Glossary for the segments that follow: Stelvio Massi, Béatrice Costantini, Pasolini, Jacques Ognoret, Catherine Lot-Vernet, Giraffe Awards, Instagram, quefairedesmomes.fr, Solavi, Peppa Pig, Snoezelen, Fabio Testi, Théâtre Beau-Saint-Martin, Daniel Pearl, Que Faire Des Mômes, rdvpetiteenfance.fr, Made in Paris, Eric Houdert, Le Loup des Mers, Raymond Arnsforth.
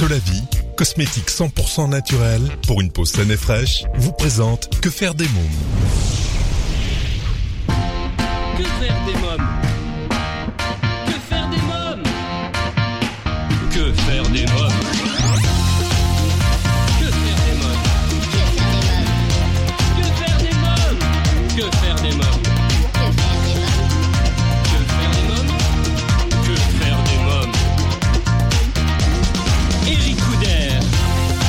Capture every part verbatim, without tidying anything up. Solavi, cosmétique cent pour cent naturel pour une peau saine et fraîche, vous présente Que Faire des Mômes. Que faire des mômes? Que faire des mômes? Que faire des mômes?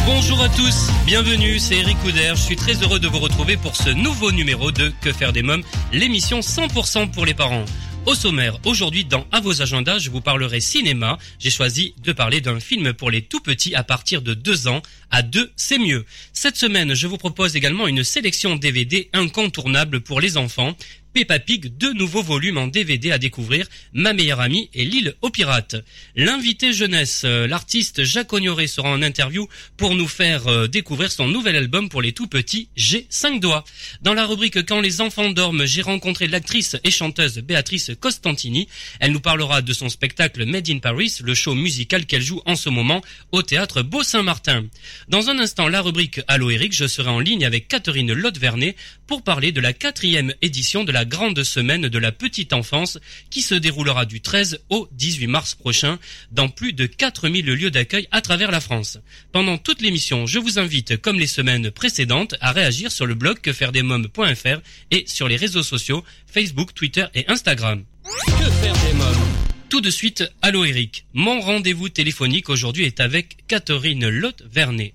Bonjour à tous, bienvenue, c'est Eric Houdert, je suis très heureux de vous retrouver pour ce nouveau numéro de Que Faire des Mômes, l'émission cent pour cent pour les parents. Au sommaire, aujourd'hui dans À vos agendas, je vous parlerai cinéma. J'ai choisi de parler d'un film pour les tout-petits à partir de deux ans. À deux, c'est mieux. Cette semaine, je vous propose également une sélection D V D incontournable pour les enfants. Peppa Pig, deux nouveaux volumes en D V D à découvrir, Ma meilleure amie et L'île aux pirates. L'invité jeunesse, l'artiste Jacques Ognoret sera en interview pour nous faire découvrir son nouvel album pour les tout-petits, J'ai cinq doigts. Dans la rubrique Quand les enfants dorment, j'ai rencontré l'actrice et chanteuse Béatrice Costantini. Elle nous parlera de son spectacle Made in Paris, le show musical qu'elle joue en ce moment au Théâtre Beau-Saint-Martin. Dans un instant, la rubrique Allô Eric, je serai en ligne avec Catherine Lot-Vernet pour parler de la quatrième édition de la La grande semaine de la petite enfance qui se déroulera du treize au dix-huit mars prochain dans plus de quatre mille lieux d'accueil à travers la France. Pendant toute l'émission, je vous invite, comme les semaines précédentes, à réagir sur le blog que faire des mômes point f r et sur les réseaux sociaux Facebook, Twitter et Instagram. Que faire des mômes ? Tout de suite, allô Eric. Mon rendez-vous téléphonique aujourd'hui est avec Catherine Lot-Vernet.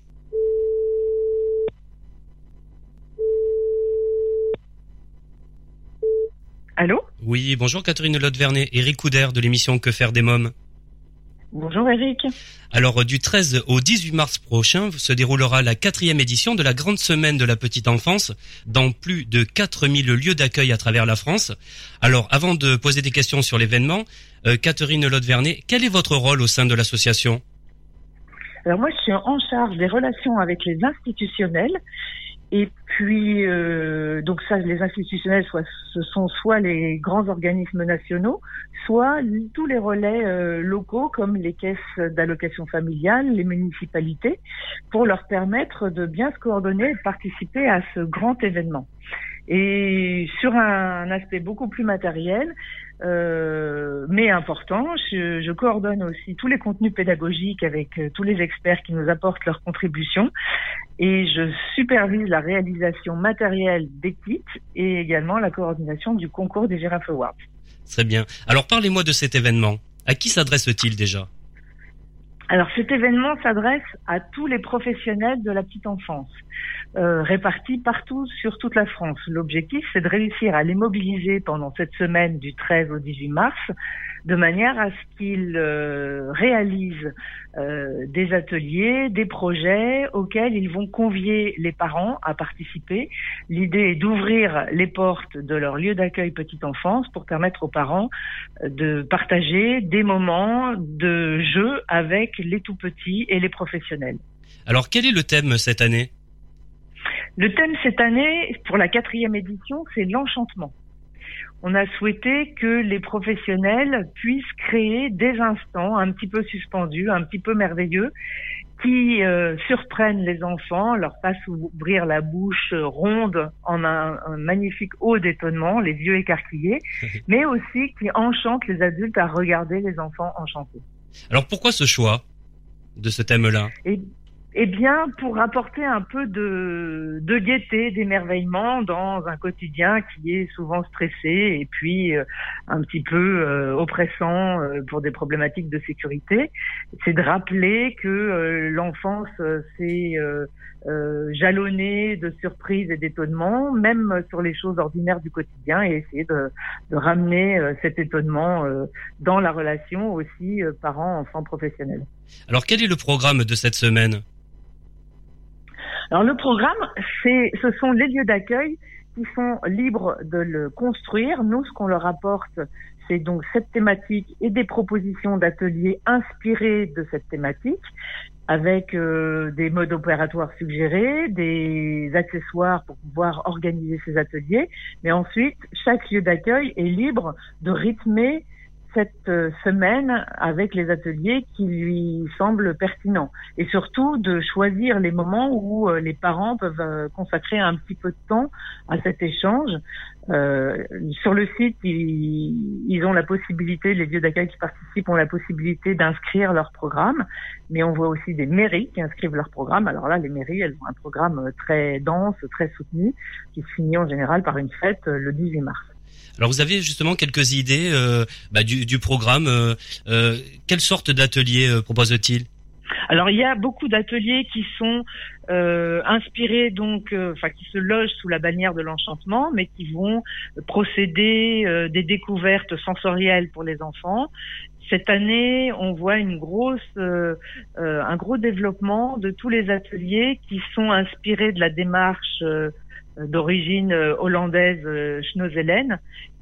Allô ? Oui, bonjour Catherine Lot-Vernet, Eric Houdert de l'émission Que Faire des Mômes. Bonjour Eric. Alors du treize au dix-huit mars prochain se déroulera la quatrième édition de la grande semaine de la petite enfance dans plus de quatre mille lieux d'accueil à travers la France. Alors avant de poser des questions sur l'événement, euh, Catherine Lot-Vernet, quel est votre rôle au sein de l'association ? Alors moi je suis en charge des relations avec les institutionnels. Et puis, euh, donc ça, les institutionnels, soit, ce sont soit les grands organismes nationaux, soit tous les relais euh, locaux comme les caisses d'allocations familiales, les municipalités, pour leur permettre de bien se coordonner et de participer à ce grand événement. Et sur un aspect beaucoup plus matériel, euh, mais important, je, je coordonne aussi tous les contenus pédagogiques avec tous les experts qui nous apportent leurs contributions et je supervise la réalisation matérielle des kits et également la coordination du concours des Giraffe Awards. Très bien. Alors parlez-moi de cet événement. À qui s'adresse-t-il déjà ? Alors cet événement s'adresse à tous les professionnels de la petite enfance, euh, répartis partout sur toute la France. L'objectif, c'est de réussir à les mobiliser pendant cette semaine du treize au dix-huit mars, de manière à ce qu'ils euh, réalisent euh, des ateliers, des projets auxquels ils vont convier les parents à participer. L'idée est d'ouvrir les portes de leur lieu d'accueil petite enfance pour permettre aux parents de partager des moments de jeu avec les tout-petits et les professionnels. Alors, quel est le thème cette année ? Le thème cette année, pour la quatrième édition, c'est l'enchantement. On a souhaité que les professionnels puissent créer des instants un petit peu suspendus, un petit peu merveilleux, qui euh, surprennent les enfants, leur fassent ouvrir la bouche ronde en un, un magnifique haut d'étonnement, les yeux écarquillés, mais aussi qui enchantent les adultes à regarder les enfants enchantés. Alors pourquoi ce choix de ce thème-là ? Et... Eh bien, pour apporter un peu de, de gaieté, d'émerveillement dans un quotidien qui est souvent stressé et puis euh, un petit peu euh, oppressant euh, pour des problématiques de sécurité, c'est de rappeler que euh, l'enfance, c'est euh, euh, jalonné de surprises et d'étonnements, même sur les choses ordinaires du quotidien, et essayer de, de ramener euh, cet étonnement euh, dans la relation aussi euh, parents-enfants-professionnels. Alors, quel est le programme de cette semaine ? Alors le programme, c'est, ce sont les lieux d'accueil qui sont libres de le construire. Nous, ce qu'on leur apporte, c'est donc cette thématique et des propositions d'ateliers inspirées de cette thématique, avec euh, des modes opératoires suggérés, des accessoires pour pouvoir organiser ces ateliers. Mais ensuite, chaque lieu d'accueil est libre de rythmer cette semaine avec les ateliers qui lui semblent pertinents. Et surtout de choisir les moments où les parents peuvent consacrer un petit peu de temps à cet échange. Euh, sur le site, ils, ils ont la possibilité, les lieux d'accueil qui participent ont la possibilité d'inscrire leur programme, mais on voit aussi des mairies qui inscrivent leur programme. Alors là, les mairies, elles ont un programme très dense, très soutenu, qui se finit en général par une fête le dix-huit mars. Alors vous avez justement quelques idées euh, bah, du, du programme. Euh, euh, quelle sorte d'atelier euh, propose-t-il ? Alors il y a beaucoup d'ateliers qui sont euh, inspirés donc, euh, enfin qui se logent sous la bannière de l'enchantement, mais qui vont procéder euh, des découvertes sensorielles pour les enfants. Cette année, on voit une grosse, euh, euh, un gros développement de tous les ateliers qui sont inspirés de la démarche euh, d'origine hollandaise euh, Snoezelen,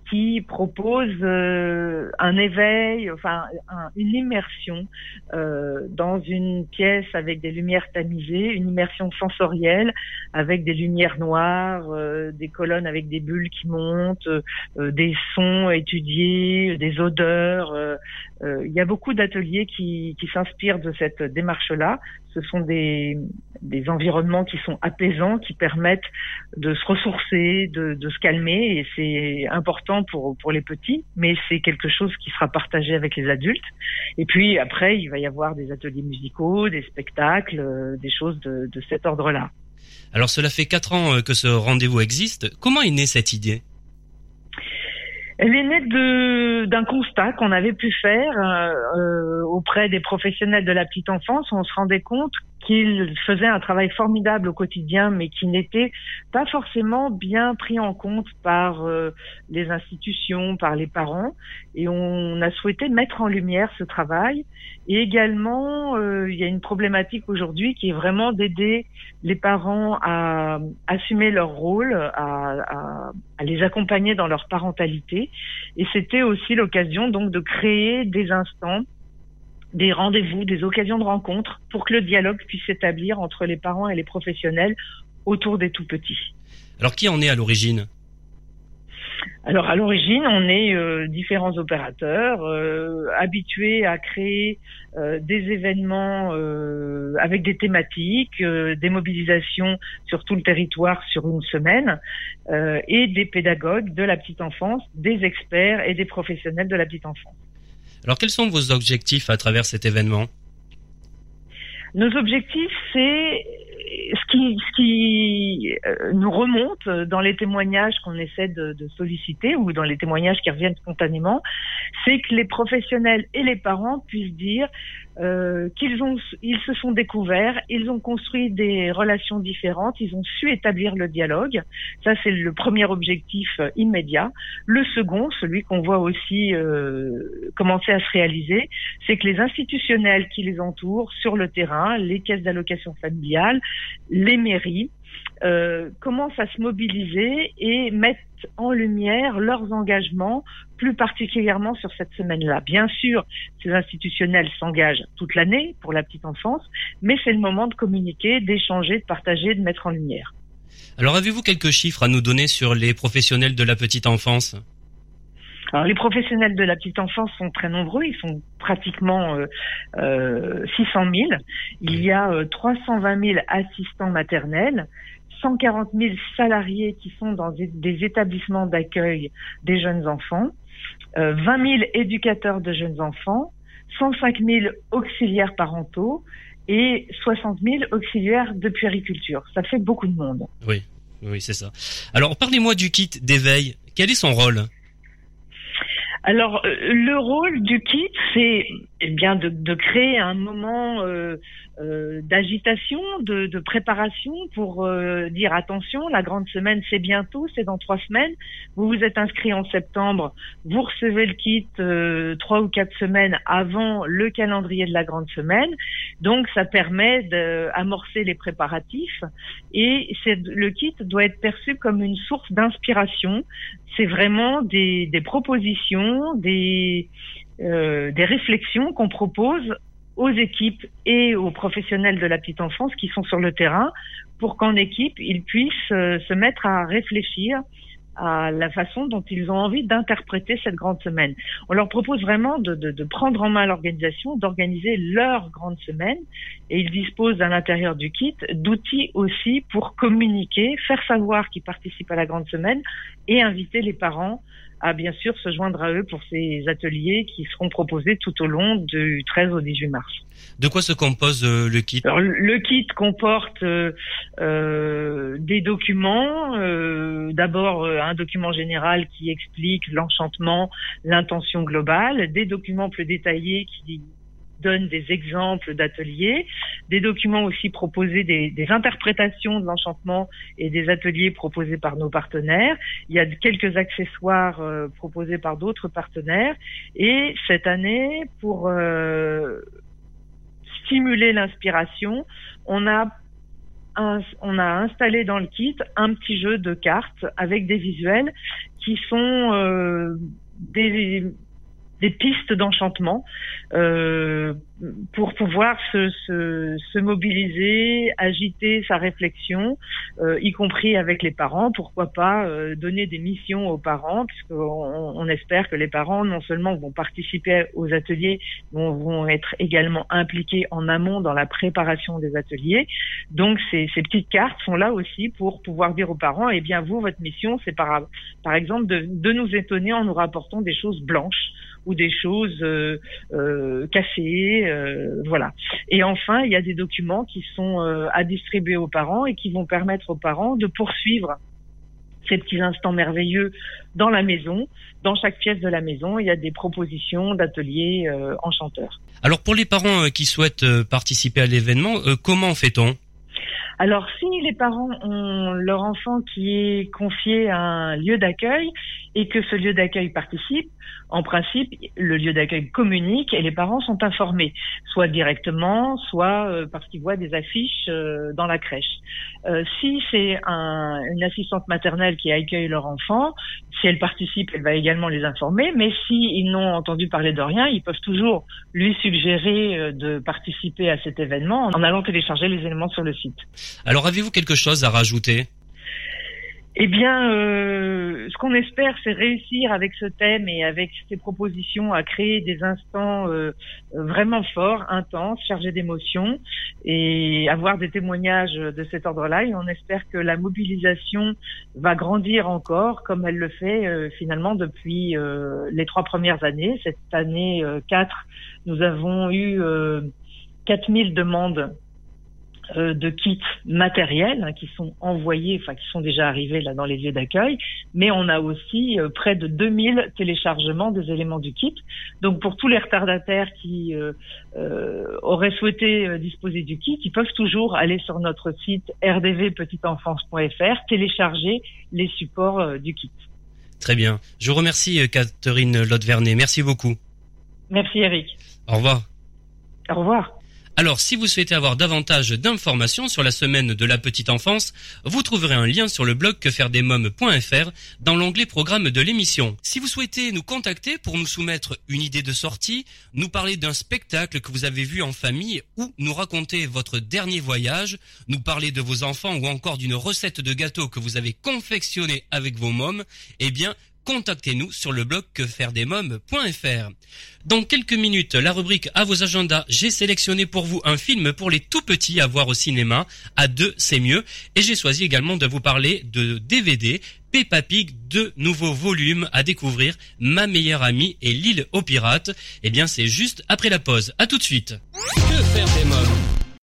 qui propose euh, un éveil, enfin un, une immersion euh, dans une pièce avec des lumières tamisées, une immersion sensorielle avec des lumières noires, euh, des colonnes avec des bulles qui montent, euh, des sons étudiés, des odeurs. Euh, euh, il y a beaucoup d'ateliers qui, qui s'inspirent de cette démarche-là. Ce sont des, des environnements qui sont apaisants, qui permettent de se ressourcer, de, de se calmer, et c'est important pour, pour les petits, mais c'est quelque chose qui sera partagé avec les adultes. Et puis après, il va y avoir des ateliers musicaux, des spectacles, des choses de, de cet ordre-là. Alors cela fait quatre ans que ce rendez-vous existe. Comment est née cette idée ? Elle est née de, d'un constat qu'on avait pu faire euh, auprès des professionnels de la petite enfance. On se rendait compte qu'ils faisaient un travail formidable au quotidien, mais qui n'était pas forcément bien pris en compte par euh, les institutions, par les parents. Et on a souhaité mettre en lumière ce travail. Et également, euh, il y a une problématique aujourd'hui qui est vraiment d'aider les parents à assumer leur rôle, à, à, à les accompagner dans leur parentalité. Et c'était aussi l'occasion donc de créer des instants, des rendez-vous, des occasions de rencontre pour que le dialogue puisse s'établir entre les parents et les professionnels autour des tout-petits. Alors qui en est à l'origine ? Alors à l'origine, on est euh, différents opérateurs euh, habitués à créer euh, des événements euh, avec des thématiques, euh, des mobilisations sur tout le territoire sur une semaine euh, et des pédagogues de la petite enfance, des experts et des professionnels de la petite enfance. Alors quels sont vos objectifs à travers cet événement ? Nos objectifs, c'est ce qui, ce qui nous remonte dans les témoignages qu'on essaie de, de solliciter ou dans les témoignages qui reviennent spontanément, c'est que les professionnels et les parents puissent dire euh, qu'ils ont, ils se sont découverts, ils ont construit des relations différentes, ils ont su établir le dialogue. Ça, c'est le premier objectif immédiat. Le second, celui qu'on voit aussi euh, commencer à se réaliser, c'est que les institutionnels qui les entourent sur le terrain, les caisses d'allocation familiale, les mairies euh, commencent à se mobiliser et mettent en lumière leurs engagements, plus particulièrement sur cette semaine-là. Bien sûr, ces institutionnels s'engagent toute l'année pour la petite enfance, mais c'est le moment de communiquer, d'échanger, de partager, de mettre en lumière. Alors, avez-vous quelques chiffres à nous donner sur les professionnels de la petite enfance ? Alors, les professionnels de la petite enfance sont très nombreux, ils sont pratiquement euh, euh, six cent mille. Il y a euh, trois cent vingt mille assistants maternels, cent quarante mille salariés qui sont dans des établissements d'accueil des jeunes enfants, euh, vingt mille éducateurs de jeunes enfants, cent cinq mille auxiliaires parentaux et soixante mille auxiliaires de puériculture. Ça fait beaucoup de monde. Oui, oui, c'est ça. Alors, parlez-moi du kit d'éveil. Quel est son rôle ? Alors, le rôle du kit, c'est eh bien de, de créer un moment euh, euh, d'agitation, de, de préparation pour euh, dire attention, la grande semaine, c'est bientôt, c'est dans trois semaines. Vous vous êtes inscrit en septembre, vous recevez le kit euh, trois ou quatre semaines avant le calendrier de la grande semaine. Donc, ça permet d'amorcer les préparatifs et c'est, le kit doit être perçu comme une source d'inspiration. C'est vraiment des, des propositions, des, euh, des réflexions qu'on propose aux équipes et aux professionnels de la petite enfance qui sont sur le terrain pour qu'en équipe, ils puissent euh, se mettre à réfléchir à la façon dont ils ont envie d'interpréter cette grande semaine. On leur propose vraiment de, de, de prendre en main l'organisation, d'organiser leur grande semaine, et ils disposent à l'intérieur du kit d'outils aussi pour communiquer, faire savoir qu'ils participent à la grande semaine et inviter les parents à bien sûr se joindre à eux pour ces ateliers qui seront proposés tout au long du treize au dix-huit mars. De quoi se compose euh, le kit ? Alors, le kit comporte euh, euh, des documents, euh, d'abord euh, un document général qui explique l'enchantement, l'intention globale, des documents plus détaillés qui donnent des exemples d'ateliers, des documents aussi proposés, des, des interprétations de l'enchantement et des ateliers proposés par nos partenaires. Il y a quelques accessoires euh, proposés par d'autres partenaires. Et cette année, pour euh, stimuler l'inspiration, on a un, on a installé dans le kit un petit jeu de cartes avec des visuels qui sont euh, des... des pistes d'enchantement euh, pour pouvoir se, se, se mobiliser, agiter sa réflexion, euh, y compris avec les parents. Pourquoi pas euh, donner des missions aux parents, puisqu'on on espère que les parents non seulement vont participer aux ateliers, mais vont être également impliqués en amont dans la préparation des ateliers. Donc ces, ces petites cartes sont là aussi pour pouvoir dire aux parents, eh bien vous, votre mission, c'est par, par exemple de, de nous étonner en nous rapportant des choses blanches ou des choses euh, euh, cassées, euh, voilà. Et enfin, il y a des documents qui sont euh, à distribuer aux parents et qui vont permettre aux parents de poursuivre ces petits instants merveilleux dans la maison. Dans chaque pièce de la maison, il y a des propositions d'ateliers euh, enchanteurs. Alors, pour les parents euh, qui souhaitent euh, participer à l'événement, euh, comment fait-on ? Alors, si les parents ont leur enfant qui est confié à un lieu d'accueil et que ce lieu d'accueil participe, en principe, le lieu d'accueil communique et les parents sont informés, soit directement, soit euh, parce qu'ils voient des affiches euh, dans la crèche. Euh, si c'est un, une assistante maternelle qui accueille leur enfant, si elle participe, elle va également les informer, mais s'ils n'ont entendu parler de rien, ils peuvent toujours lui suggérer euh, de participer à cet événement en allant télécharger les éléments sur le site. Alors, avez-vous quelque chose à rajouter ? Eh bien, euh, ce qu'on espère, c'est réussir avec ce thème et avec ces propositions à créer des instants euh, vraiment forts, intenses, chargés d'émotions et avoir des témoignages de cet ordre-là. Et on espère que la mobilisation va grandir encore, comme elle le fait euh, finalement depuis euh, les trois premières années. Cette année euh, quatre, nous avons eu euh, quatre mille demandes de kits matériels hein, qui sont envoyés, enfin qui sont déjà arrivés là dans les lieux d'accueil, mais on a aussi euh, près de deux mille téléchargements des éléments du kit. Donc pour tous les retardataires qui euh, euh, auraient souhaité euh, disposer du kit, ils peuvent toujours aller sur notre site r d v petite enfance point f r, télécharger les supports euh, du kit. Très bien. Je vous remercie euh, Catherine Lot-Vernet. Merci beaucoup. Merci Eric. Au revoir. Au revoir. Alors, si vous souhaitez avoir davantage d'informations sur la semaine de la petite enfance, vous trouverez un lien sur le blog que faire des mômes point f r dans l'onglet programme de l'émission. Si vous souhaitez nous contacter pour nous soumettre une idée de sortie, nous parler d'un spectacle que vous avez vu en famille ou nous raconter votre dernier voyage, nous parler de vos enfants ou encore d'une recette de gâteau que vous avez confectionnée avec vos mômes, eh bien, contactez-nous sur le blog que faire des mômes point f r. Dans quelques minutes, la rubrique à vos agendas, j'ai sélectionné pour vous un film pour les tout petits à voir au cinéma. À deux, c'est mieux. Et j'ai choisi également de vous parler de D V D. Peppa Pig, deux nouveaux volumes à découvrir. Ma meilleure amie et l'île aux pirates. Eh bien, c'est juste après la pause. À tout de suite. Que faire des mômes ?